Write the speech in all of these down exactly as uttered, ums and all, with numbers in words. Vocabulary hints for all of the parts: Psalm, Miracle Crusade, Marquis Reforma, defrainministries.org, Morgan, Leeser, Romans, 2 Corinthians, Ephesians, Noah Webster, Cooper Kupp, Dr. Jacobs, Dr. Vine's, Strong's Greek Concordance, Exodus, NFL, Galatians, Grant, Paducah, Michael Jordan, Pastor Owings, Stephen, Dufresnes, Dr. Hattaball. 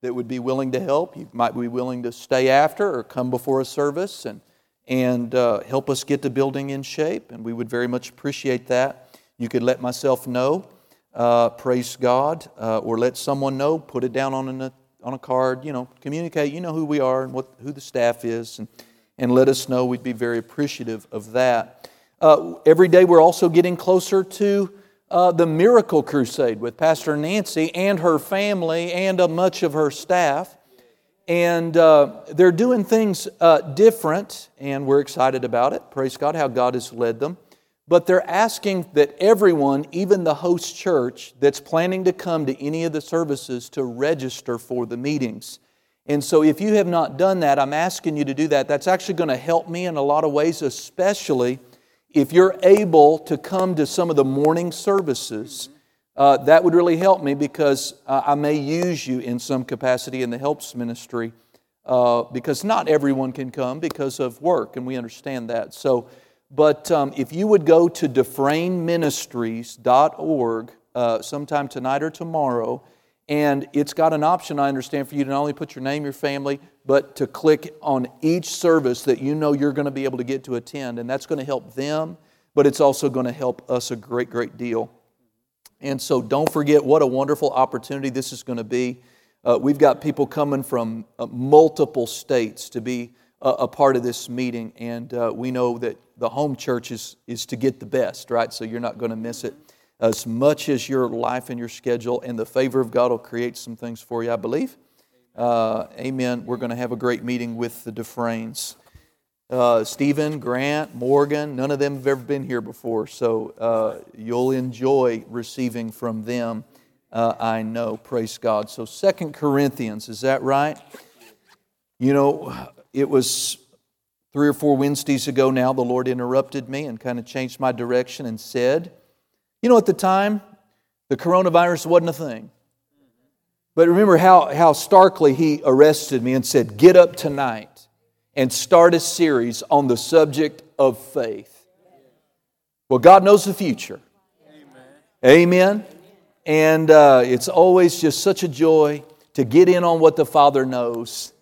that would be willing to help. You might be willing to stay after or come before a service and and uh, help us get the building in shape. And we would very much appreciate that. You could let myself know, uh, praise God, uh, or let someone know, put it down on a, on a card, you know, communicate, you know who we are and what who the staff is, and, and let us know. We'd be very appreciative of that. Uh, every day we're also getting closer to uh, the Miracle Crusade with Pastor Nancy and her family and uh, much of her staff. And uh, they're doing things uh, different, and we're excited about it. Praise God, how God has led them. But they're asking that everyone, even the host church that's planning to come to any of the services, to register for the meetings. And so if you have not done that, I'm asking you to do that. That's actually going to help me in a lot of ways, especially if you're able to come to some of the morning services. Uh, that would really help me, because uh, I may use you in some capacity in the helps ministry, uh, because not everyone can come because of work, and we understand that. So, but um, if you would go to defrain ministries dot org uh, sometime tonight or tomorrow, and it's got an option, I understand, for you to not only put your name, your family, but to click on each service that you know you're going to be able to get to attend, and that's going to help them, but it's also going to help us a great, great deal. And so don't forget what a wonderful opportunity this is going to be. Uh, we've got people coming from uh, multiple states to be a, a part of this meeting. And uh, we know that the home church is, is to get the best, right? So you're not going to miss it as much as your life and your schedule. And the favor of God will create some things for you, I believe. Uh, amen. We're going to have a great meeting with the Dufresnes. Uh, Stephen, Grant, Morgan, none of them have ever been here before, so uh, you'll enjoy receiving from them, uh, I know, praise God. So Second Corinthians, is that right? You know, it was three or four Wednesdays ago now, the Lord interrupted me and kind of changed my direction and said, you know, at the time, the coronavirus wasn't a thing. But remember how, how starkly He arrested me and said, get up tonight and start a series on the subject of faith. Well, God knows the future. Amen. Amen. And uh, it's always just such a joy to get in on what the Father knows.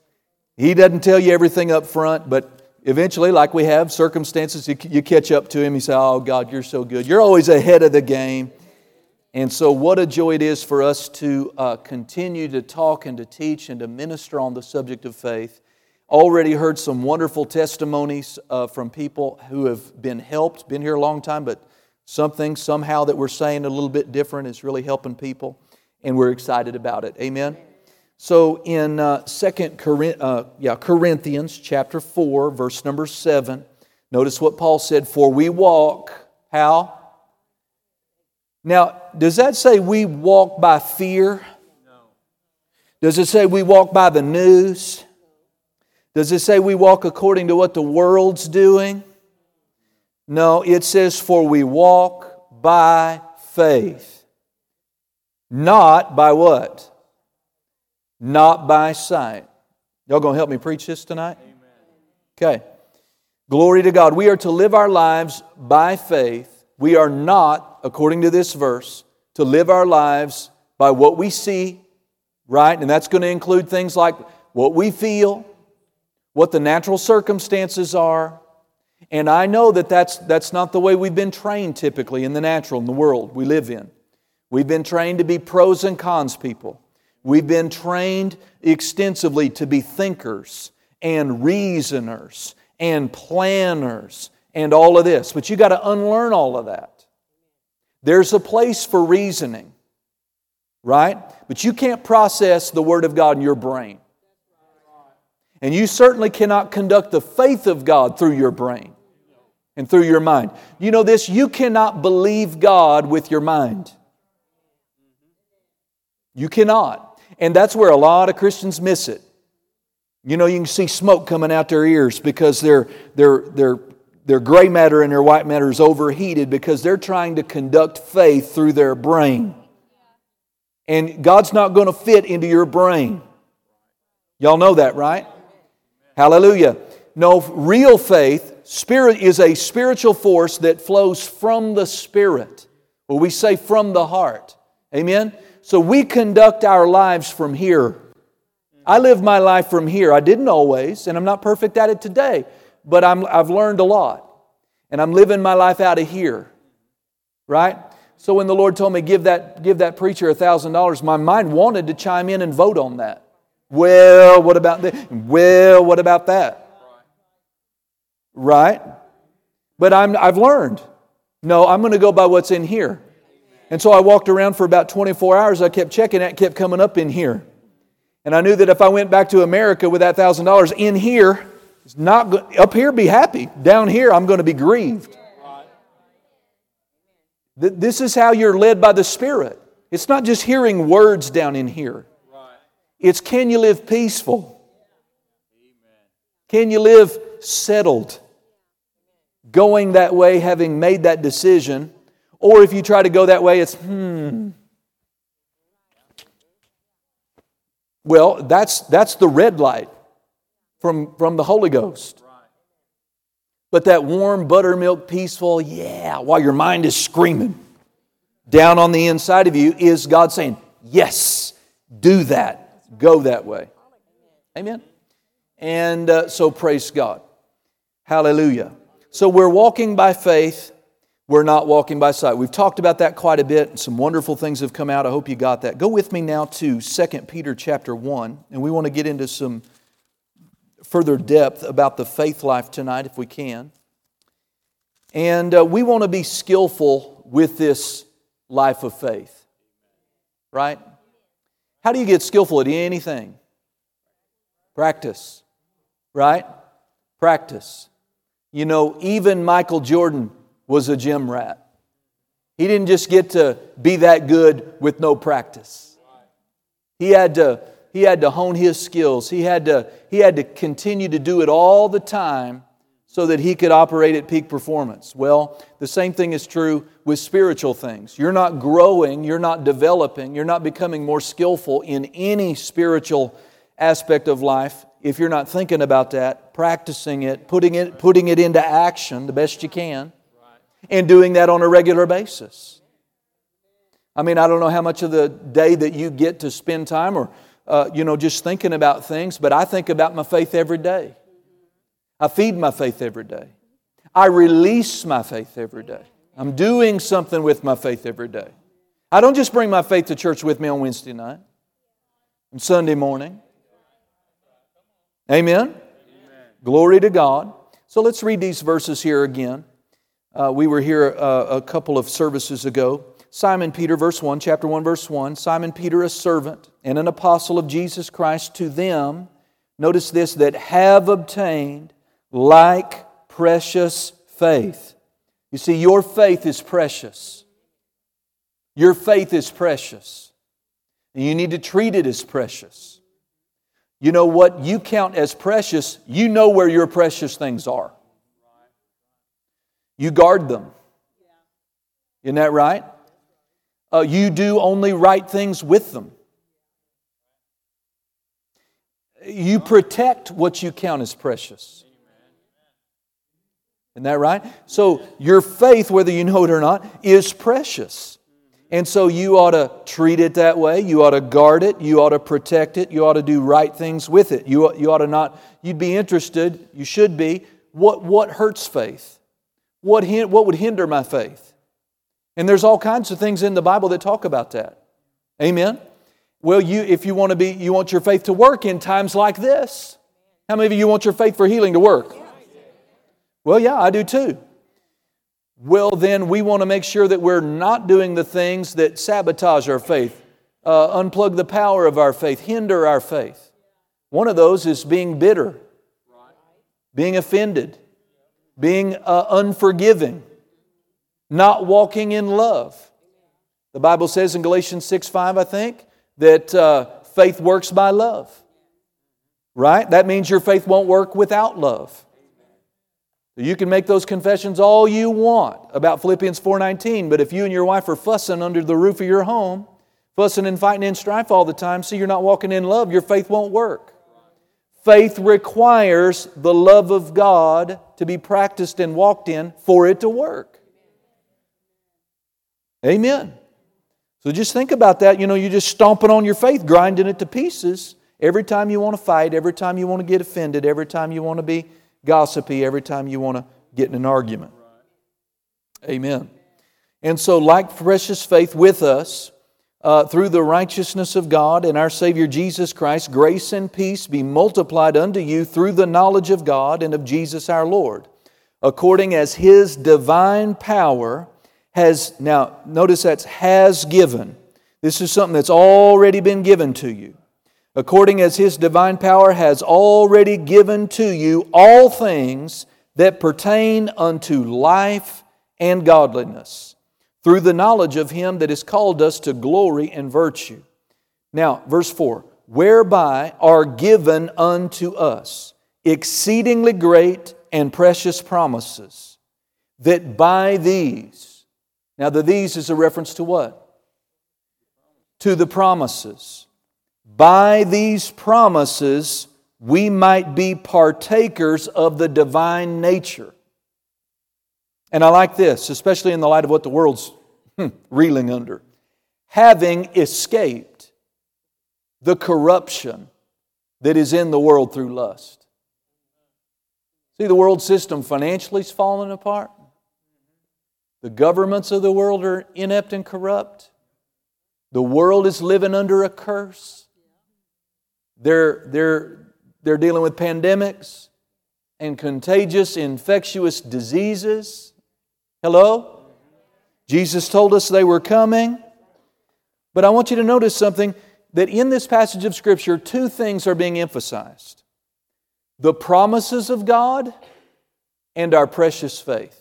He doesn't tell you everything up front, but eventually, like we have circumstances, you, you catch up to Him. You say, oh, God, you're so good. You're always ahead of the game. And so what a joy it is for us to uh, continue to talk and to teach and to minister on the subject of faith. Already heard some wonderful testimonies uh, from people who have been helped, been here a long time, but something somehow that we're saying a little bit different is really helping people, and we're excited about it. Amen? So in uh, Second Cor- uh, yeah, Corinthians chapter four, verse number seven, notice what Paul said, for we walk, how? Now, does that say we walk by fear? No. Does it say we walk by the news? Does it say we walk according to what the world's doing? No, it says, for we walk by faith. Not by what? Not by sight. Y'all going to help me preach this tonight? Amen. Okay. Glory to God. We are to live our lives by faith. We are not, according to this verse, to live our lives by what we see, right? And that's going to include things like what we feel, what the natural circumstances are. And I know that that's, that's not the way we've been trained typically in the natural, in the world we live in. We've been trained to be pros and cons people. We've been trained extensively to be thinkers and reasoners and planners and all of this. But you got to unlearn all of that. There's a place for reasoning, right? But you can't process the Word of God in your brain. And you certainly cannot conduct the faith of God through your brain and through your mind. You know this, you cannot believe God with your mind. You cannot. And that's where a lot of Christians miss it. You know, you can see smoke coming out their ears because their, their, their, their gray matter and their white matter is overheated because they're trying to conduct faith through their brain. And God's not going to fit into your brain. Y'all know that, right? Hallelujah. No, real faith spirit is a spiritual force that flows from the Spirit. Or we say from the heart. Amen? So we conduct our lives from here. I live my life from here. I didn't always, and I'm not perfect at it today, but I'm, I've learned a lot, and I'm living my life out of here, right? So when the Lord told me, give that give that preacher one thousand dollars, my mind wanted to chime in and vote on that. Well, what about this? Well, what about that? Right? But I'm, I've learned. No, I'm going to go by what's in here. And so I walked around for about twenty-four hours. I kept checking it, kept coming up in here. And I knew that if I went back to America with that one thousand dollars in here, it's not go- up here be happy. Down here, I'm going to be grieved. This is how you're led by the Spirit. It's not just hearing words down in here. It's can you live peaceful? Can you live settled? Going that way, having made that decision. Or if you try to go that way, it's hmm. Well, that's that's the red light from, from the Holy Ghost. But that warm buttermilk, peaceful, yeah, while your mind is screaming down on the inside of you, is God saying, yes, do that. Go that way. Amen. And uh, so praise God. Hallelujah. So we're walking by faith. We're not walking by sight. We've talked about that quite a bit. And some wonderful things have come out. I hope you got that. Go with me now to Second Peter chapter one. And we want to get into some further depth about the faith life tonight if we can. And uh, we want to be skillful with this life of faith. Right? How do you get skillful at anything? Practice. Right? Practice. You know, even Michael Jordan was a gym rat. He didn't just get to be that good with no practice. He had to He had to hone his skills. He had to, he had to continue to do it all the time so that he could operate at peak performance. Well, the same thing is true with spiritual things. You're not growing, you're not developing, you're not becoming more skillful in any spiritual aspect of life if you're not thinking about that, practicing it, putting it, putting it into action the best you can, and doing that on a regular basis. I mean, I don't know how much of the day that you get to spend time or Uh, you know, just thinking about things, but I think about my faith every day. I feed my faith every day. I release my faith every day. I'm doing something with my faith every day. I don't just bring my faith to church with me on Wednesday night and Sunday morning. Amen? Amen. Glory to God. So let's read these verses here again. Uh, we were here a, a couple of services ago. Simon Peter, verse one, chapter one, verse one, Simon Peter, a servant and an apostle of Jesus Christ, to them, notice this, that have obtained like precious faith. You see, your faith is precious. Your faith is precious. And you need to treat it as precious. You know what you count as precious, you know where your precious things are. You guard them. Isn't that right? Uh, you do only right things with them. You protect what you count as precious. Isn't that right? So your faith, whether you know it or not, is precious. And so you ought to treat it that way. You ought to guard it. You ought to protect it. You ought to do right things with it. You, you ought to not, you'd be interested, you should be, what, what hurts faith? What, what would hinder my faith? And there's all kinds of things in the Bible that talk about that. Amen? Well, you if you want to be, you want your faith to work in times like this. How many of you want your faith for healing to work? Well, yeah, I do too. Well, then we want to make sure that we're not doing the things that sabotage our faith, uh, unplug the power of our faith, hinder our faith. One of those is being bitter, being offended, being uh, unforgiving. Not walking in love. The Bible says in Galatians six five, I think, that uh, faith works by love. Right? That means your faith won't work without love. You can make those confessions all you want about Philippians four nineteen, but if you and your wife are fussing under the roof of your home, fussing and fighting and strife all the time, so you're not walking in love, your faith won't work. Faith requires the love of God to be practiced and walked in for it to work. Amen. So just think about that. You know, you're just stomping on your faith, grinding it to pieces, Every time you want to fight, every time you want to get offended, every time you want to be gossipy, every time you want to get in an argument. Amen. And so like precious faith with us, uh, through the righteousness of God and our Savior Jesus Christ, grace and peace be multiplied unto you through the knowledge of God and of Jesus our Lord, according as His divine power has, now notice that's has given. This is something that's already been given to you. According as His divine power has already given to you all things that pertain unto life and godliness, through the knowledge of Him that has called us to glory and virtue. Now, verse four, whereby are given unto us exceedingly great and precious promises, that by these, now the these is a reference to what? To the promises. By these promises, we might be partakers of the divine nature. And I like this, especially in the light of what the world's reeling under. Having escaped the corruption that is in the world through lust. See, the world system financially is falling apart. The governments of the world are inept and corrupt. The world is living under a curse. They're, they're, they're dealing with pandemics and contagious, infectious diseases. Hello? Jesus told us they were coming. But I want you to notice something, that in this passage of Scripture, two things are being emphasized. The promises of God and our precious faith.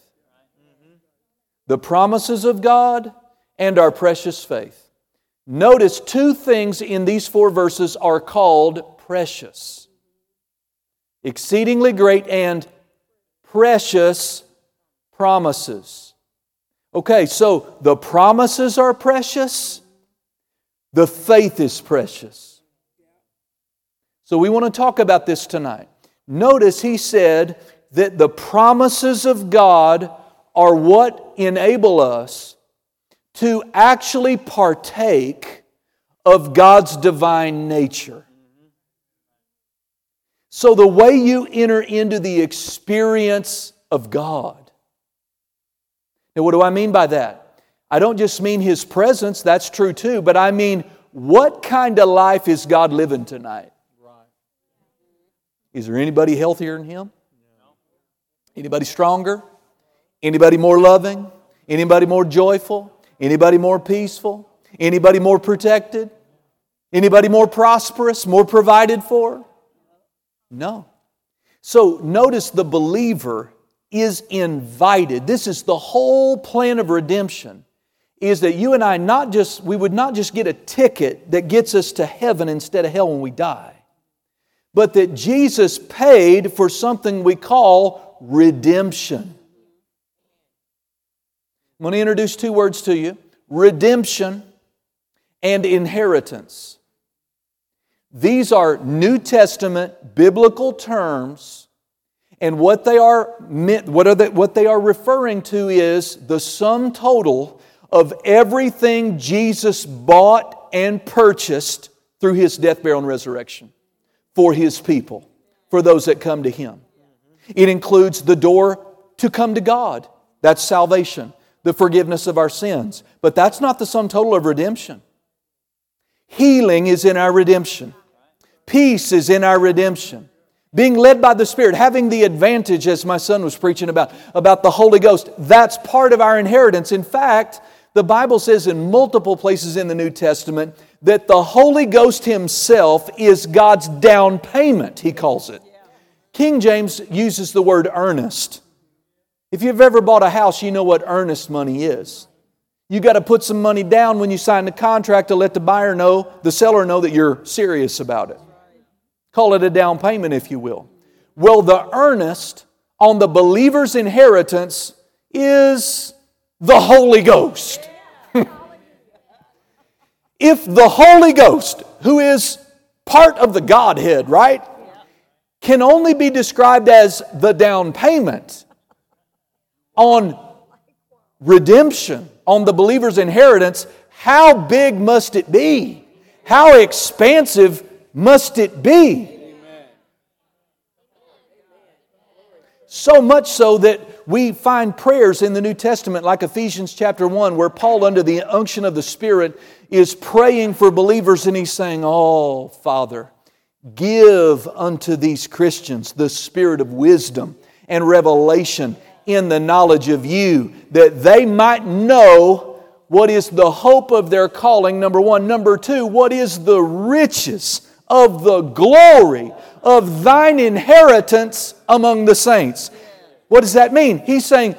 The promises of God and our precious faith. Notice two things in these four verses are called precious. Exceedingly great and precious promises. Okay, so the promises are precious. The faith is precious. So we want to talk about this tonight. Notice he said that the promises of God are what enable us to actually partake of God's divine nature. So the way you enter into the experience of God. Now what do I mean by that? I don't just mean His presence, that's true too, but I mean what kind of life is God living tonight? Is there anybody healthier than Him? Anybody stronger? Anybody more loving? Anybody more joyful? Anybody more peaceful? Anybody more protected? Anybody more prosperous? More provided for? No. So notice the believer is invited. This is the whole plan of redemption, is that you and I not just, we would not just get a ticket that gets us to heaven instead of hell when we die, but that Jesus paid for something we call redemption. I'm going to introduce two words to you, redemption and inheritance. These are New Testament biblical terms, and what they are meant, what are they, what they are referring to is the sum total of everything Jesus bought and purchased through His death, burial, and resurrection for His people, for those that come to Him. It includes the door to come to God. That's salvation. The forgiveness of our sins. But that's not the sum total of redemption. Healing is in our redemption. Peace is in our redemption. Being led by the Spirit, having the advantage, as my son was preaching about, about the Holy Ghost, that's part of our inheritance. In fact, the Bible says in multiple places in the New Testament that the Holy Ghost Himself is God's down payment, he calls it. King James uses the word earnest. If you've ever bought a house, you know what earnest money is. You got to put some money down when you sign the contract to let the buyer know, the seller know that you're serious about it. Call it a down payment, if you will. Well, the earnest on the believer's inheritance is the Holy Ghost. If the Holy Ghost, who is part of the Godhead, right, can only be described as the down payment on redemption, on the believer's inheritance, how big must it be? How expansive must it be. Amen. So much so that we find prayers in the New Testament like Ephesians chapter one where Paul under the unction of the Spirit is praying for believers and he's saying, "Oh, Father, give unto these Christians the spirit of wisdom and revelation in the knowledge of you, that they might know what is the hope of their calling," number one. Number two, what is the riches of the glory of thine inheritance among the saints. What does that mean? He's saying,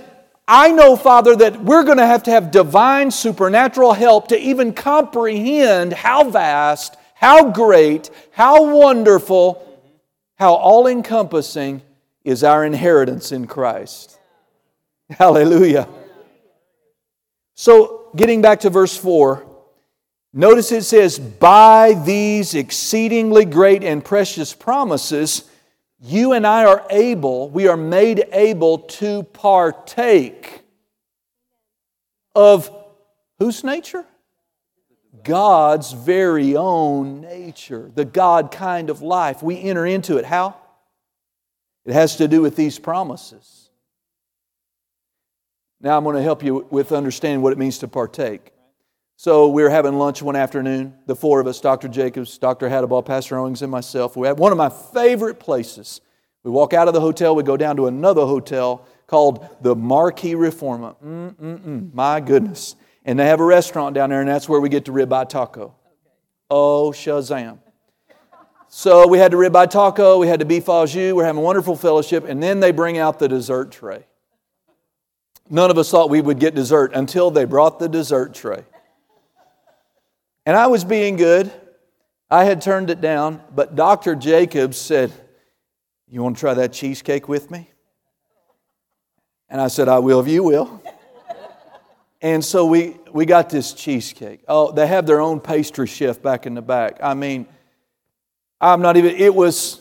I know, Father, that we're going to have to have divine supernatural help to even comprehend how vast, how great, how wonderful, how all-encompassing is our inheritance in Christ. Hallelujah. So, getting back to verse four, notice it says, by these exceedingly great and precious promises, you and I are able, we are made able to partake of whose nature? God's very own nature, the God kind of life. We enter into it. How? It has to do with these promises. Now I'm going to help you with understanding what it means to partake. So we were having lunch one afternoon, the four of us, Doctor Jacobs, Doctor Hattaball, Pastor Owings, and myself. We had one of my favorite places. We walk out of the hotel, we go down to another hotel called the Marquis Reforma. Mm-mm-mm, my goodness. And they have a restaurant down there, and that's where we get the ribeye taco. Oh, Shazam. So we had the ribeye taco, we had the beef au jus, we're having a wonderful fellowship, and then they bring out the dessert tray. None of us thought we would get dessert until they brought the dessert tray. And I was being good. I had turned it down, but Doctor Jacobs said, "You want to try that cheesecake with me?" And I said, "I will if you will." And so we, we got this cheesecake. Oh, they have their own pastry chef back in the back. I mean, I'm not even, it was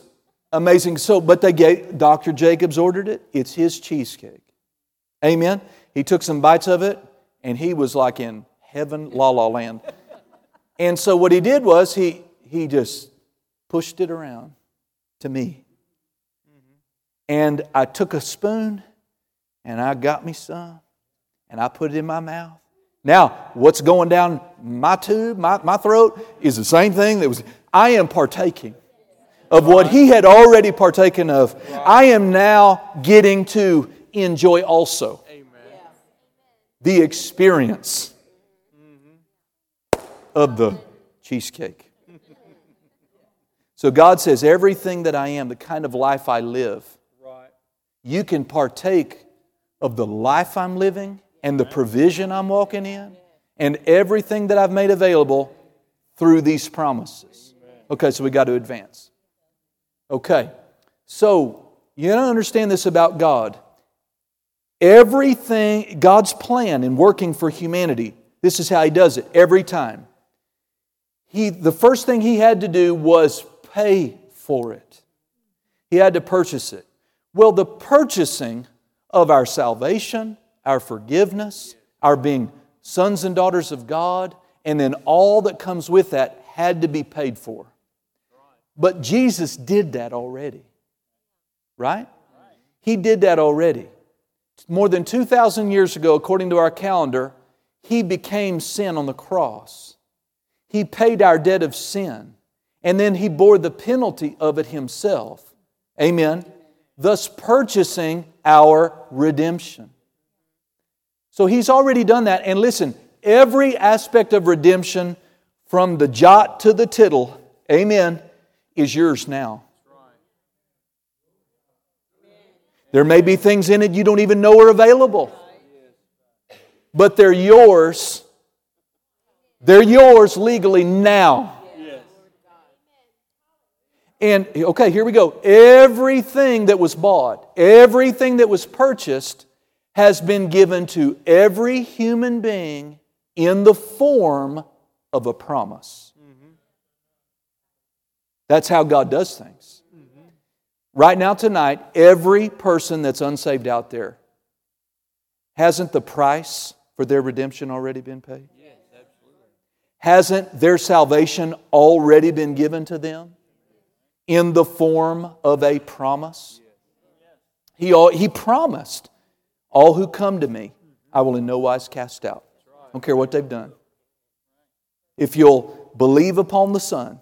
amazing. So, but they gave, Doctor Jacobs ordered it. It's his cheesecake. Amen. He took some bites of it and he was like in heaven, la la land. And so what he did was he, he just pushed it around to me. And I took a spoon and I got me some. And I put it in my mouth. Now, what's going down my tube, my, my throat, is the same thing that was. I am partaking of what he had already partaken of. I am now getting to enjoy also the experience of the cheesecake. So God says, everything that I am, the kind of life I live, you can partake of the life I'm living, and the provision I'm walking in, and everything that I've made available through these promises. Okay, so we got to advance. Okay, so you don't understand this about God. Everything, God's plan in working for humanity, this is how He does it every time. He, the first thing He had to do was pay for it. He had to purchase it. Well, the purchasing of our salvation, our forgiveness, our being sons and daughters of God, and then all that comes with that had to be paid for. But Jesus did that already. Right? He did that already. More than two thousand years ago, according to our calendar, He became sin on the cross. He paid our debt of sin. And then He bore the penalty of it Himself. Amen. Thus purchasing our redemption. So He's already done that. And listen, every aspect of redemption from the jot to the tittle, amen, is yours now. There may be things in it you don't even know are available. But they're yours. They're yours legally now. And, okay, here we go. Everything that was bought, everything that was purchased has been given to every human being in the form of a promise. Mm-hmm. That's how God does things. Mm-hmm. Right now, tonight, every person that's unsaved out there, hasn't the price for their redemption already been paid? Yeah, absolutely. Hasn't their salvation already been given to them? in the form of a promise. He, all, he promised, all who come to me, I will in no wise cast out. I don't care what they've done. If you'll believe upon the Son,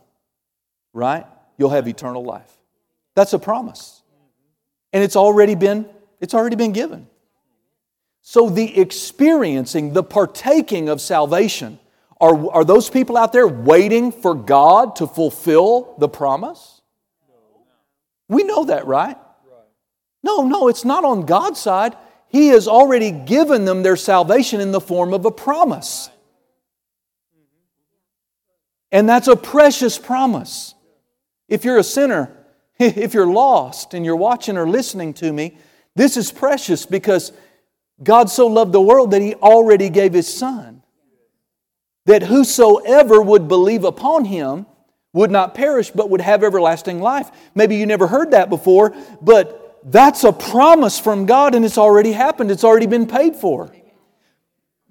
right, you'll have eternal life. That's a promise. And it's already been, it's already been given. So the experiencing, the partaking of salvation, are, are those people out there waiting for God to fulfill the promise? We know that, right? No, no, it's not on God's side. He has already given them their salvation in the form of a promise. And that's a precious promise. If you're a sinner, if you're lost and you're watching or listening to me, this is precious because God so loved the world that He already gave His Son, that whosoever would believe upon Him would not perish but would have everlasting life. Maybe you never heard that before, but that's a promise from God and it's already happened. It's already been paid for.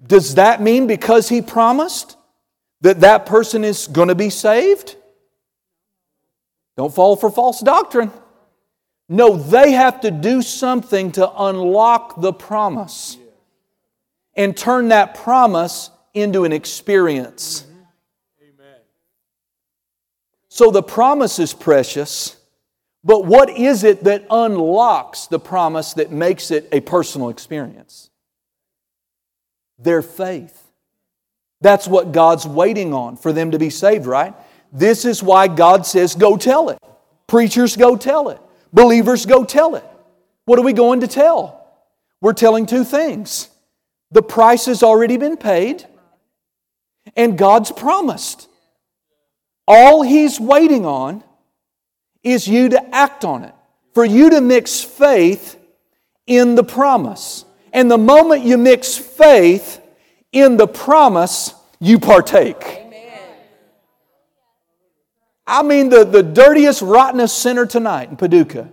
Does that mean because He promised that that person is going to be saved? Don't fall for false doctrine. No, they have to do something to unlock the promise and turn that promise into an experience. So the promise is precious. But what is it that unlocks the promise that makes it a personal experience? Their faith. That's what God's waiting on for them to be saved, right? This is why God says, go tell it. Preachers, go tell it. Believers, go tell it. What are we going to tell? We're telling two things. The price has already been paid, and God's promised. All He's waiting on is you to act on it. For you to mix faith in the promise. And the moment you mix faith in the promise, you partake. Amen. I mean the, the dirtiest, rottenest sinner tonight in Paducah.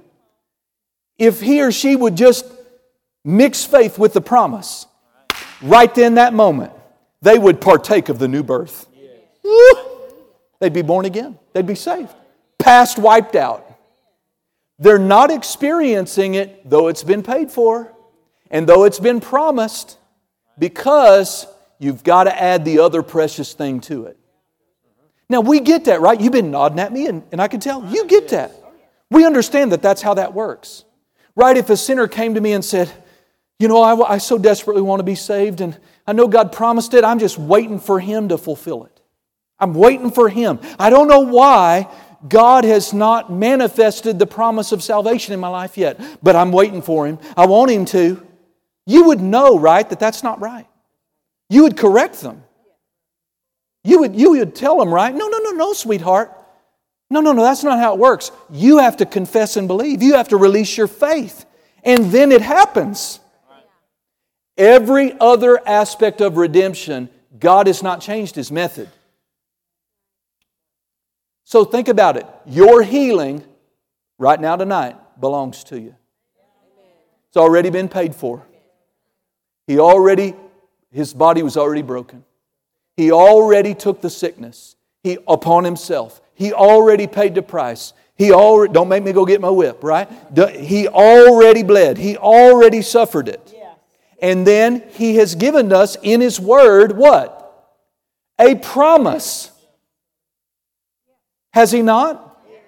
If he or she would just mix faith with the promise, right then that moment, they would partake of the new birth. Yeah. They'd be born again. They'd be saved. Past wiped out. They're not experiencing it, though it's been paid for and though it's been promised, because you've got to add the other precious thing to it. Now we get that, right? You've been nodding at me and, and I can tell you get that. We understand that that's how that works. Right? If a sinner came to me and said, you know, I, I so desperately want to be saved and I know God promised it, I'm just waiting for Him to fulfill it. I'm waiting for Him. I don't know why God has not manifested the promise of salvation in my life yet, but I'm waiting for Him. I want Him to. You would know, right, that that's not right. You would correct them. You would, you would tell them, right? No, no, no, no, sweetheart. No, no, no, that's not how it works. You have to confess and believe. You have to release your faith. And then it happens. Every other aspect of redemption, God has not changed His method. So think about it. Your healing right now tonight belongs to you. It's already been paid for. He already, His body was already broken. He already took the sickness He upon Himself. He already paid the price. He already, don't make me go get my whip, right? He already bled. He already suffered it. And then He has given us in His Word what? A promise. Has He not? Yeah.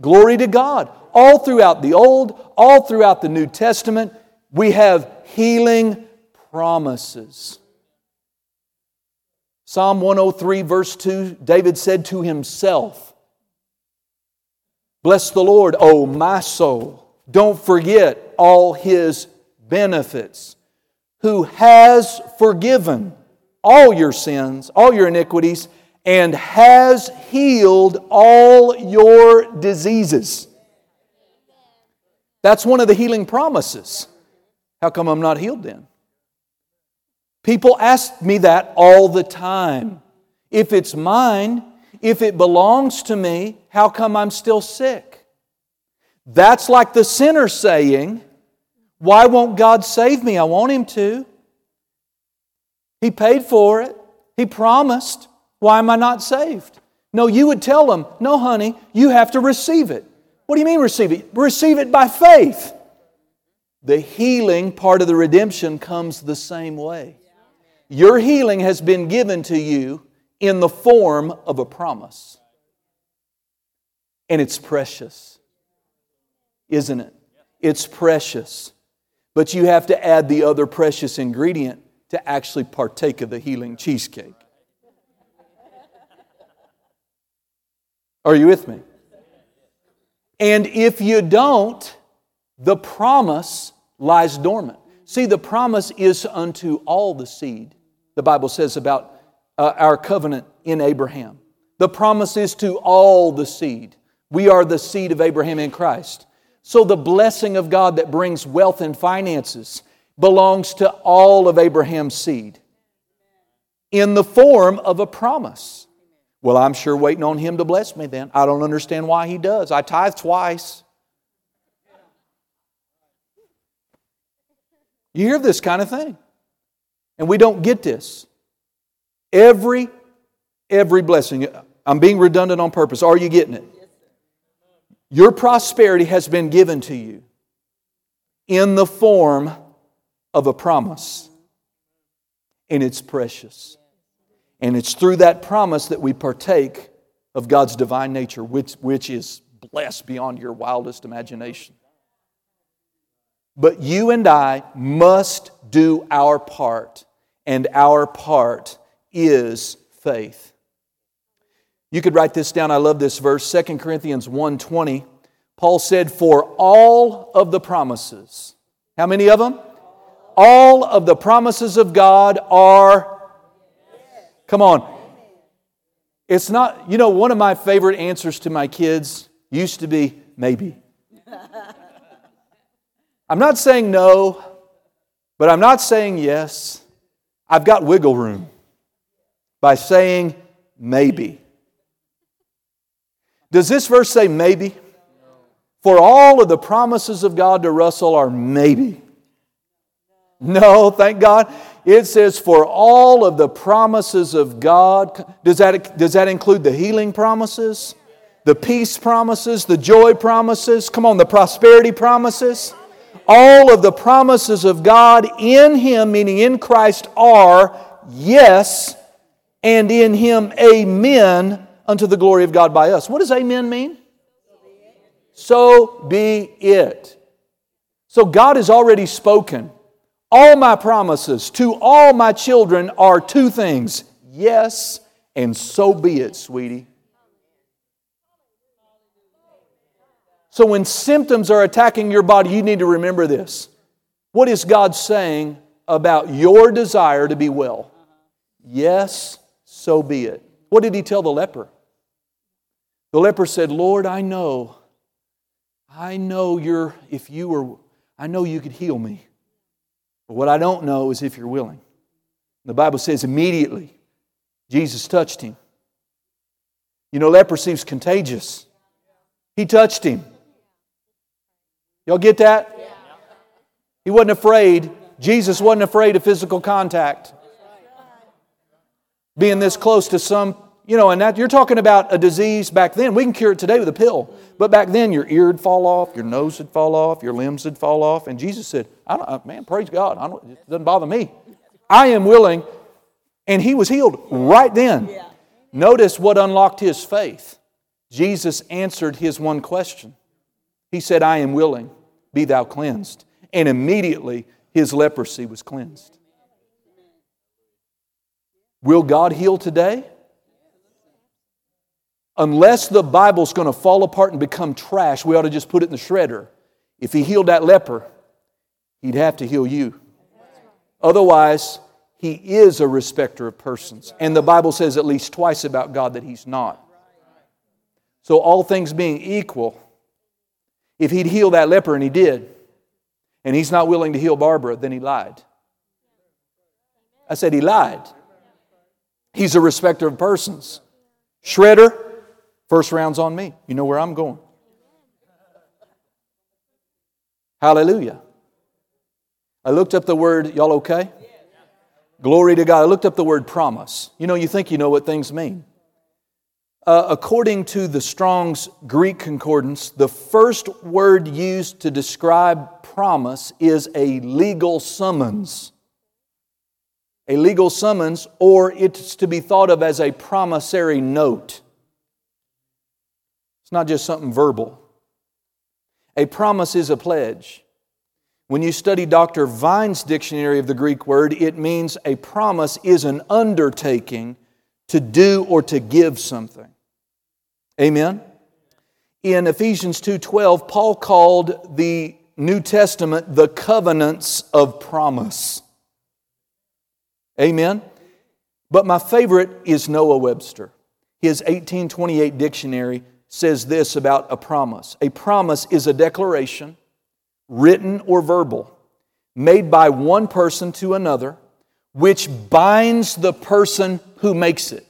Glory to God. All throughout the Old, all throughout the New Testament, we have healing promises. Psalm one oh three verse two, David said to himself, bless the Lord, O my soul. Don't forget all His benefits. Who has forgiven all your sins, all your iniquities, and has healed all your diseases. That's one of the healing promises. How come I'm not healed then? People ask me that all the time. If it's mine, if it belongs to me, how come I'm still sick? That's like the sinner saying, why won't God save me? I want Him to. He paid for it. He promised. Why am I not saved? No, you would tell them, no, honey, you have to receive it. What do you mean receive it? Receive it by faith. The healing part of the redemption comes the same way. Your healing has been given to you in the form of a promise. And it's precious, isn't it? It's precious. But you have to add the other precious ingredient to actually partake of the healing cheesecake. Are you with me? And if you don't, the promise lies dormant. See, the promise is unto all the seed, the Bible says about uh, our covenant in Abraham. The promise is to all the seed. We are the seed of Abraham in Christ. So the blessing of God that brings wealth and finances belongs to all of Abraham's seed in the form of a promise. Well, I'm sure waiting on Him to bless me then. I don't understand why He does. I tithe twice. You hear this kind of thing. And we don't get this. Every, every blessing. I'm being redundant on purpose. Are you getting it? Your prosperity has been given to you in the form of a promise. And it's precious. And it's through that promise that we partake of God's divine nature, which, which is blessed beyond your wildest imagination. But you and I must do our part, and our part is faith. You could write this down. I love this verse, Second Corinthians one twenty. Paul said, for all of the promises. How many of them? All of the promises of God are... Come on. It's not, you know, one of my favorite answers to my kids used to be, maybe. I'm not saying no, but I'm not saying yes. I've got wiggle room by saying maybe. Does this verse say maybe? For all of the promises of God to Russell are maybe. No, thank God. It says for all of the promises of God. Does that, does that include the healing promises? The peace promises? The joy promises? Come on, the prosperity promises? All of the promises of God in Him, meaning in Christ, are yes, and in Him, amen, unto the glory of God by us. What does amen mean? So be it. So God has already spoken. All my promises to all my children are two things. Yes, and so be it, sweetie. So when symptoms are attacking your body, you need to remember this. What is God saying about your desire to be well? Yes, so be it. What did He tell the leper? The leper said, Lord, I know. I know you're, if you were, I know you could heal me. But what I don't know is if you're willing. The Bible says immediately Jesus touched him. You know, leprosy is contagious. He touched him. Y'all get that? Yeah. He wasn't afraid. Jesus wasn't afraid of physical contact. Being this close to some, you know, and that you're talking about a disease back then. We can cure it today with a pill. But back then your ear would fall off, your nose would fall off, your limbs would fall off. And Jesus said, I don't, man, praise God. I don't, it doesn't bother me. I am willing. And he was healed right then. Yeah. Notice what unlocked his faith. Jesus answered his one question. He said, I am willing, be thou cleansed. And immediately his leprosy was cleansed. Will God heal today? Unless the Bible's going to fall apart and become trash, we ought to just put it in the shredder. If He healed that leper, He'd have to heal you. Otherwise, He is a respecter of persons. And the Bible says at least twice about God that He's not. So all things being equal, if He'd healed that leper, and He did, and He's not willing to heal Barbara, then He lied. I said He lied. He's a respecter of persons. Shredder, first round's on me. You know where I'm going. Hallelujah. I looked up the word, y'all okay? Glory to God. I looked up the word promise. You know, you think you know what things mean. Uh, according to the Strong's Greek Concordance, the first word used to describe promise is a legal summons. A legal summons, or it's to be thought of as a promissory note. It's not just something verbal. A promise is a pledge. When you study Doctor Vine's dictionary of the Greek word, it means a promise is an undertaking to do or to give something. Amen? In Ephesians two twelve, Paul called the New Testament the covenants of promise. Amen? But my favorite is Noah Webster. His eighteen twenty-eight dictionary says this about a promise. A promise is a declaration, written or verbal, made by one person to another, which binds the person who makes it.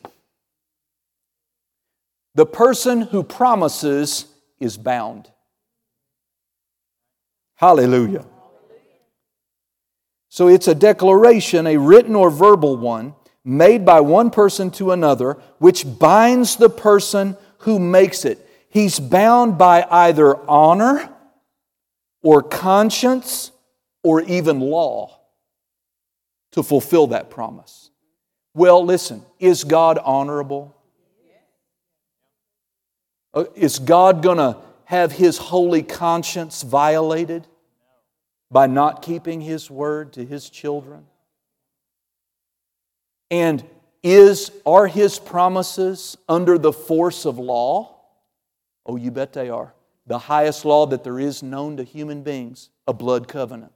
The person who promises is bound. Hallelujah. So it's a declaration, a written or verbal one, made by one person to another, which binds the person who makes it. He's bound by either honor or conscience or even law to fulfill that promise. Well, listen, is God honorable? Is God going to have His holy conscience violated by not keeping His word to His children? And is are His promises under the force of law? Oh, you bet they are. The highest law that there is known to human beings, a blood covenant.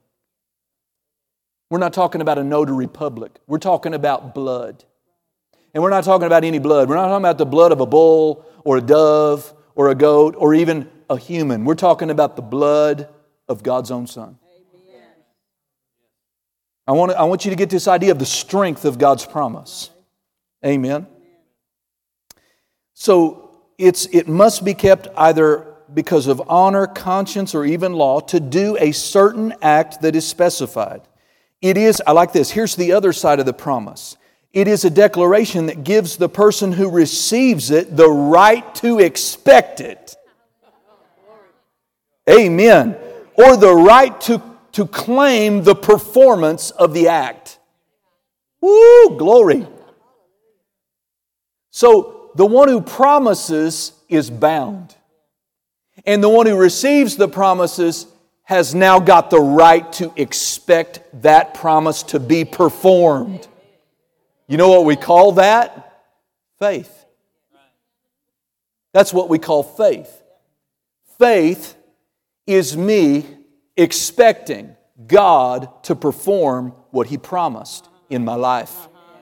We're not talking about a notary public. We're talking about blood. And we're not talking about any blood. We're not talking about the blood of a bull or a dove or a goat or even a human. We're talking about the blood of God's own Son. I want, to, I want you to get this idea of the strength of God's promise. Amen. So it's it must be kept either because of honor, conscience, or even law to do a certain act that is specified. It is, I like this, here's the other side of the promise. It is a declaration that gives the person who receives it the right to expect it. Amen. Or the right to to claim the performance of the act. Woo, glory. So the one who promises is bound. And the one who receives the promises has now got the right to expect that promise to be performed. You know what we call that? Faith. That's what we call faith. Faith is me expecting God to perform what He promised in my life.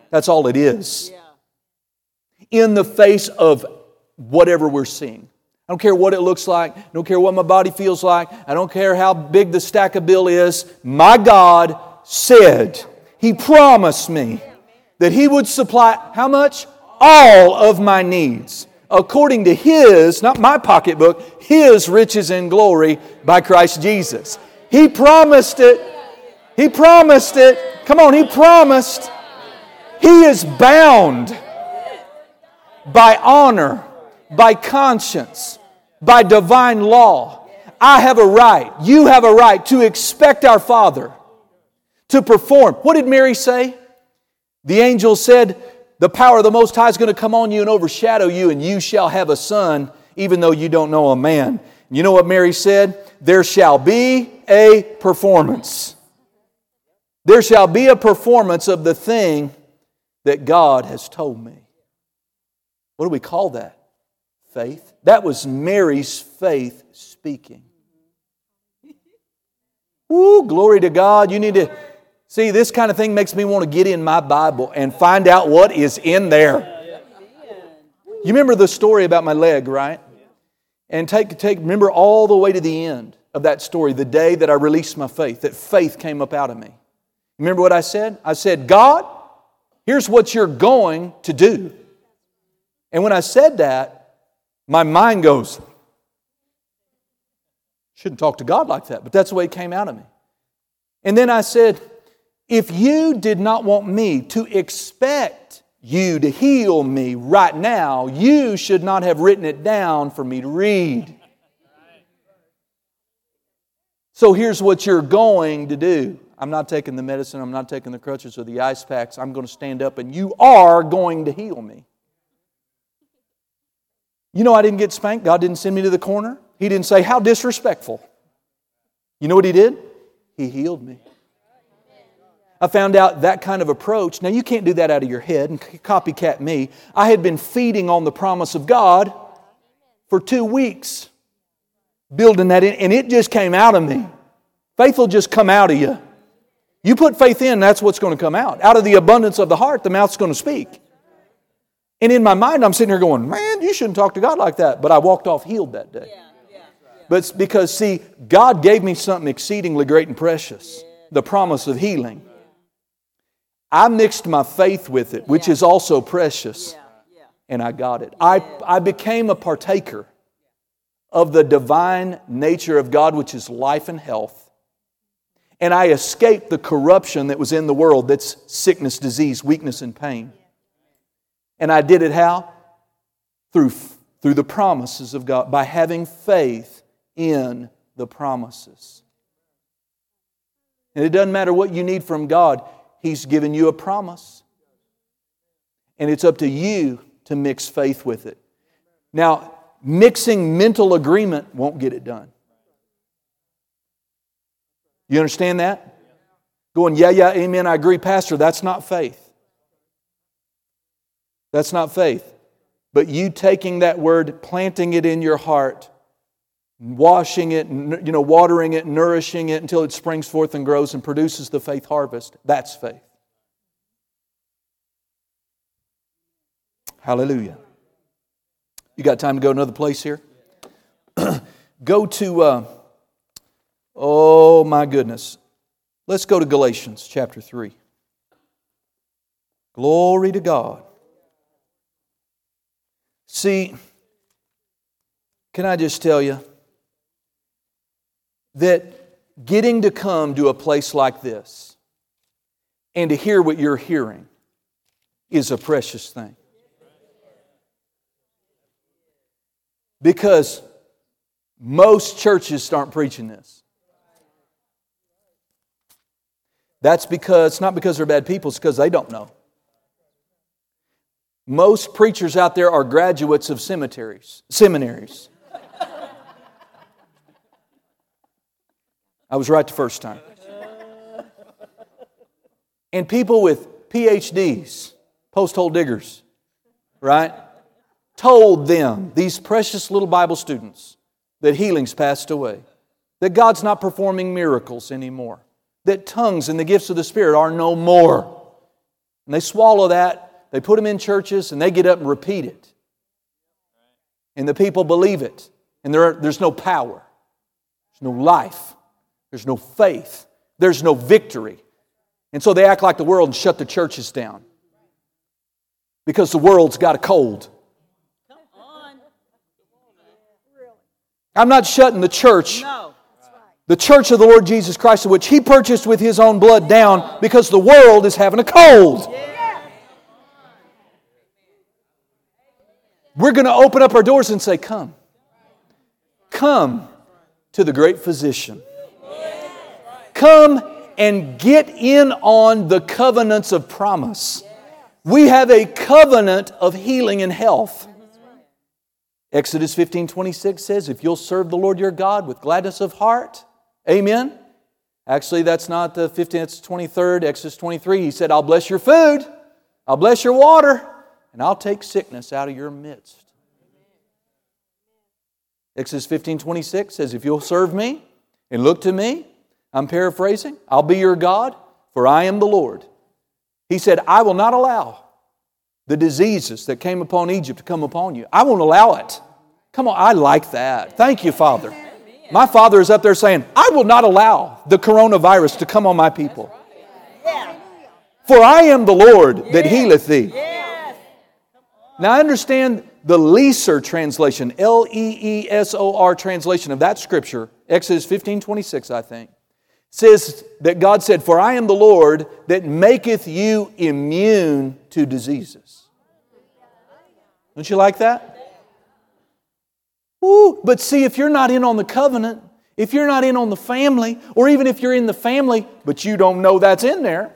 That's all it is. In the face of whatever we're seeing. I don't care what it looks like. I don't care what my body feels like. I don't care how big the stack of bill is. My God said, He promised me that He would supply, how much? All of my needs. According to His, not my pocketbook, His riches and glory by Christ Jesus. He promised it. He promised it. Come on, He promised. He is bound by honor, by conscience, by divine law. I have a right, you have a right to expect our Father to perform. What did Mary say? The angel said, the power of the Most High is going to come on you and overshadow you, and you shall have a son, even though you don't know a man. You know what Mary said? There shall be a performance. There shall be a performance of the thing that God has told me. What do we call that? Faith. That was Mary's faith speaking. Woo, glory to God. You need to... See, this kind of thing makes me want to get in my Bible and find out what is in there. You remember the story about my leg, right? And take, take, remember all the way to the end of that story, the day that I released my faith, that faith came up out of me. Remember what I said? I said, God, here's what you're going to do. And when I said that, my mind goes, shouldn't talk to God like that, but that's the way it came out of me. And then I said, if you did not want me to expect you to heal me right now, you should not have written it down for me to read. So here's what you're going to do. I'm not taking the medicine. I'm not taking the crutches or the ice packs. I'm going to stand up and you are going to heal me. You know I didn't get spanked. God didn't send me to the corner. He didn't say, how disrespectful. You know what He did? He healed me. I found out that kind of approach. Now you can't do that out of your head and copycat me. I had been feeding on the promise of God for two weeks. Building that in, and it just came out of me. Faith will just come out of you. You put faith in, that's what's going to come out. Out of the abundance of the heart, the mouth's going to speak. And in my mind, I'm sitting here going, man, you shouldn't talk to God like that. But I walked off healed that day. Yeah, yeah, yeah. But because, see, God gave me something exceedingly great and precious, the promise of healing. I mixed my faith with it, which yeah. is also precious, yeah, yeah. and I got it. Yeah. I, I became a partaker of the divine nature of God, which is life and health. And I escaped the corruption that was in the world, that's sickness, disease, weakness, and pain. And I did it how? Through, through the promises of God, by having faith in the promises. And it doesn't matter what you need from God, He's given you a promise. And it's up to you to mix faith with it. Now, mixing mental agreement won't get it done. You understand that? Going, yeah, yeah, amen, I agree, Pastor, that's not faith. That's not faith. But you taking that word, planting it in your heart, washing it, you know, watering it, nourishing it until it springs forth and grows and produces the faith harvest, that's faith. Hallelujah. You got time to go another place here? Go to, uh, oh my goodness. Let's go to Galatians chapter three. Glory to God. See, can I just tell you that getting to come to a place like this and to hear what you're hearing is a precious thing. Because most churches aren't preaching this. That's because, it's not because they're bad people, it's because they don't know. Most preachers out there are graduates of cemeteries, seminaries. I was right the first time. And people with P H Ds, post-hole diggers, right? Told them, these precious little Bible students, that healing's passed away, that God's not performing miracles anymore, that tongues and the gifts of the Spirit are no more. And they swallow that, they put them in churches, and they get up and repeat it. And the people believe it. And there are, there's no power. There's no life. There's no faith. There's no victory. And so they act like the world and shut the churches down. Because the world's got a cold. I'm not shutting the church, no. The church of the Lord Jesus Christ, which He purchased with His own blood, down because the world is having a cold. Yeah. We're going to open up our doors and say, come. Come to the great physician. Come and get in on the covenants of promise. We have a covenant of healing and health. Exodus fifteen twenty-six says, if you'll serve the Lord your God with gladness of heart, amen. Actually, that's not the fifteenth, it's twenty-third, Exodus twenty-three. He said, I'll bless your food, I'll bless your water, and I'll take sickness out of your midst. Exodus fifteen twenty-six says, if you'll serve me and look to me, I'm paraphrasing, I'll be your God, for I am the Lord. He said, I will not allow the diseases that came upon Egypt to come upon you. I won't allow it. Come on, I like that. Thank you, Father. My Father is up there saying, I will not allow the coronavirus to come on my people. For I am the Lord that healeth thee. Now I understand the Leeser translation, L E E S O R translation of that scripture, Exodus fifteen twenty-six, I think, says that God said, "For I am the Lord that maketh you immune to diseases." Don't you like that? Ooh, but see, if you're not in on the covenant, if you're not in on the family, or even if you're in the family, but you don't know that's in there,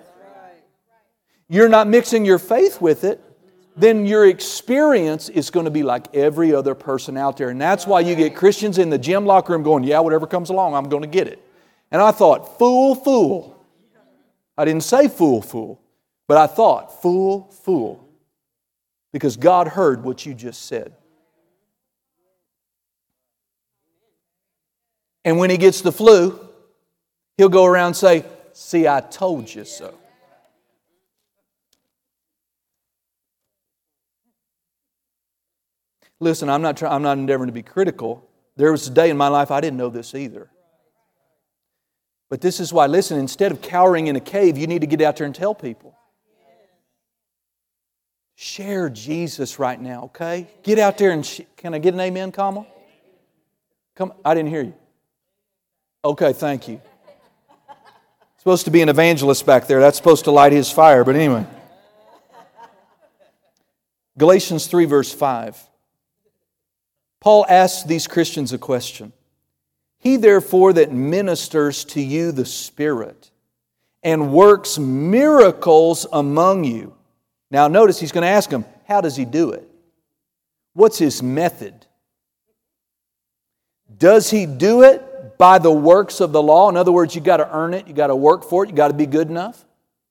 you're not mixing your faith with it, then your experience is going to be like every other person out there. And that's why you get Christians in the gym locker room going, "Yeah, whatever comes along, I'm going to get it." And I thought, fool, fool. I didn't say fool, fool, but I thought, fool, fool. Because God heard what you just said. And when he gets the flu, he'll go around and say, "See, I told you so." Listen, I'm not, try- I'm not endeavoring to be critical. There was a day in my life I didn't know this either. But this is why, listen, instead of cowering in a cave, you need to get out there and tell people. Share Jesus right now, okay? Get out there and... Sh- Can I get an amen, comma? Come, I didn't hear you. Okay, thank you. Supposed to be an evangelist back there. That's supposed to light his fire, but anyway. Galatians three, verse five. Paul asks these Christians a question. "He therefore that ministers to you the Spirit and works miracles among you." Now notice he's going to ask them, how does he do it? What's his method? Does he do it by the works of the law? In other words, you've got to earn it, you've got to work for it, you've got to be good enough.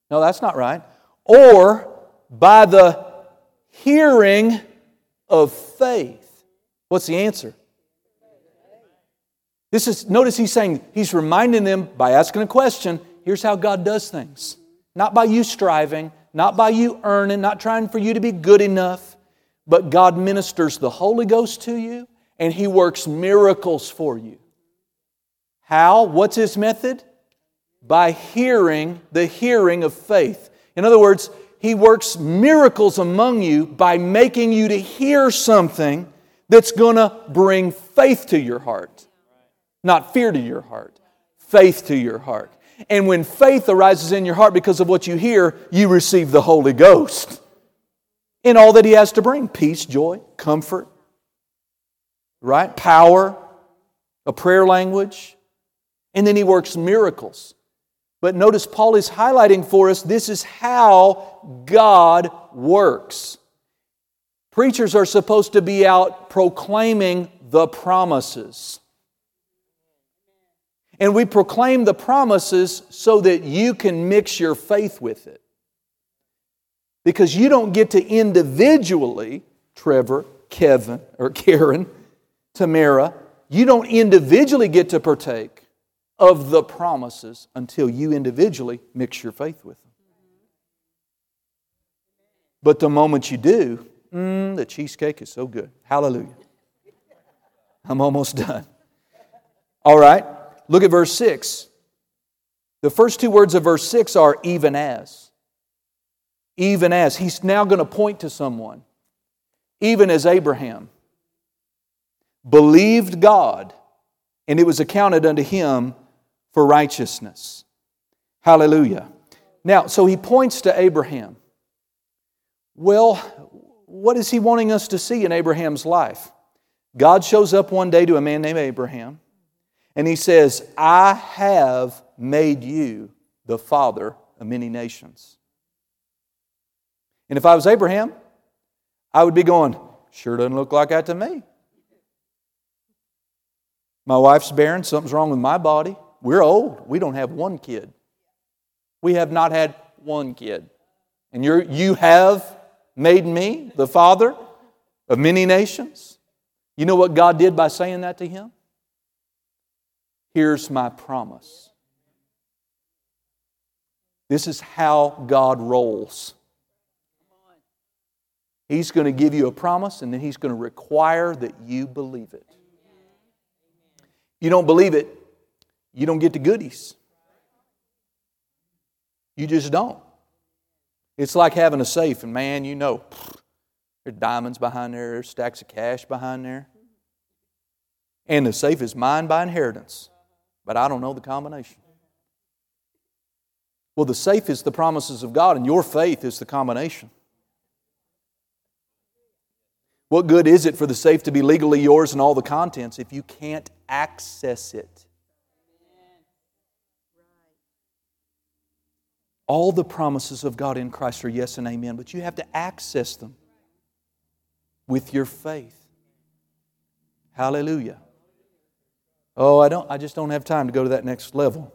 No, that's not right. Or by the hearing of faith. What's the answer? This is, notice he's saying, he's reminding them by asking a question, here's how God does things. Not by you striving, not by you earning, not trying for you to be good enough, but God ministers the Holy Ghost to you and He works miracles for you. How? What's His method? By hearing, the hearing of faith. In other words, He works miracles among you by making you to hear something that's going to bring faith to your heart. Not fear to your heart. Faith to your heart. And when faith arises in your heart because of what you hear, you receive the Holy Ghost. In all that He has to bring. Peace, joy, comfort. Right? Power. A prayer language. And then He works miracles. But notice Paul is highlighting for us, this is how God works. Preachers are supposed to be out proclaiming the promises. And we proclaim the promises so that you can mix your faith with it. Because you don't get to individually, Trevor, Kevin, or Karen, Tamara, you don't individually get to partake of the promises until you individually mix your faith with them. But the moment you do, Mmm, the cheesecake is so good. Hallelujah. I'm almost done. All right, look at verse six. The first two words of verse six are even as. Even as. He's now going to point to someone. Even as Abraham believed God, and it was accounted unto him for righteousness. Hallelujah. Now, so he points to Abraham. Well, what is he wanting us to see in Abraham's life? God shows up one day to a man named Abraham, and he says, "I have made you the father of many nations." And if I was Abraham, I would be going, "Sure doesn't look like that to me. My wife's barren, something's wrong with my body. We're old, we don't have one kid. We have not had one kid. And you're, you have... made me the father of many nations." You know what God did by saying that to him? Here's my promise. This is how God rolls. He's going to give you a promise and then He's going to require that you believe it. You don't believe it, you don't get the goodies. You just don't. It's like having a safe, and man, you know, there's diamonds behind there, there's stacks of cash behind there. And the safe is mine by inheritance, but I don't know the combination. Well, the safe is the promises of God, and your faith is the combination. What good is it for the safe to be legally yours and all the contents if you can't access it? All the promises of God in Christ are yes and amen, but you have to access them with your faith. Hallelujah. Oh, I don't. I just don't have time to go to that next level.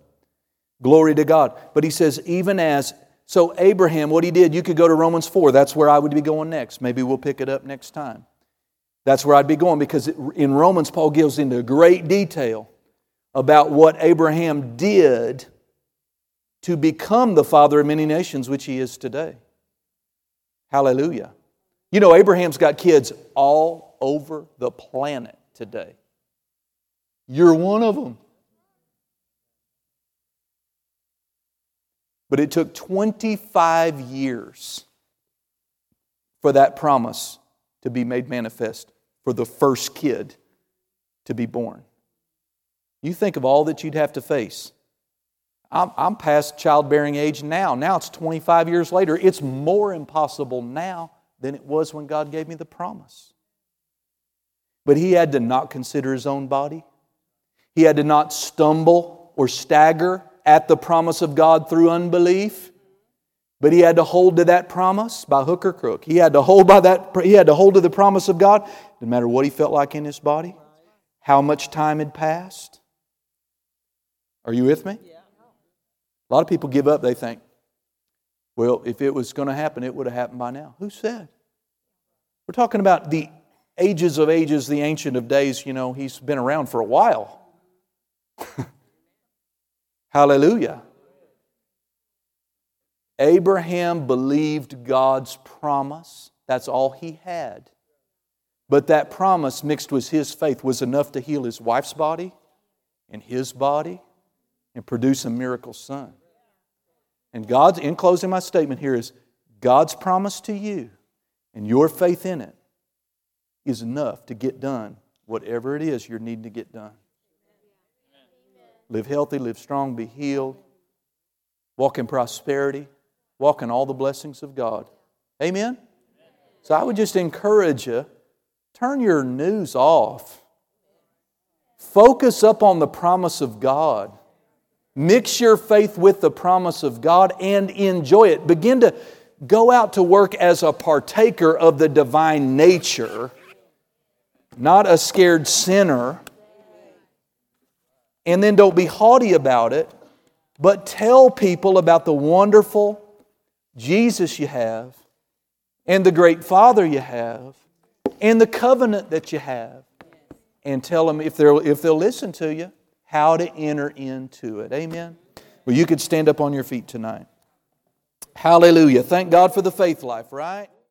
Glory to God. But he says, even as... So Abraham, what he did, you could go to Romans four. That's where I would be going next. Maybe we'll pick it up next time. That's where I'd be going, because in Romans, Paul gives into great detail about what Abraham did to become the father of many nations, which he is today. Hallelujah. You know, Abraham's got kids all over the planet today. You're one of them. But it took twenty-five years for that promise to be made manifest, for the first kid to be born. You think of all that you'd have to face. I'm, I'm past childbearing age now. Now it's twenty-five years later. It's more impossible now than it was when God gave me the promise. But he had to not consider his own body. He had to not stumble or stagger at the promise of God through unbelief, but he had to hold to that promise by hook or crook. He had to hold by that. He had to hold to the promise of God, no matter what he felt like in his body, how much time had passed. Are you with me? A lot of people give up. They think, "Well, if it was going to happen, it would have happened by now." Who said? We're talking about the ages of ages, the Ancient of Days. You know, he's been around for a while. Hallelujah. Abraham believed God's promise. That's all he had. But that promise mixed with his faith was enough to heal his wife's body and his body and produce a miracle son. And God's, in closing my statement here, is God's promise to you and your faith in it is enough to get done whatever it is you're needing to get done. Live healthy, live strong, be healed. Walk in prosperity. Walk in all the blessings of God. Amen? Amen? So I would just encourage you, turn your news off. Focus up on the promise of God. Mix your faith with the promise of God and enjoy it. Begin to go out to work as a partaker of the divine nature, not a scared sinner. And then don't be haughty about it, but tell people about the wonderful Jesus you have, and the great Father you have, and the covenant that you have. And tell them, if they'll, if they'll listen to you, how to enter into it. Amen? Well, you could stand up on your feet tonight. Hallelujah. Thank God for the faith life, right?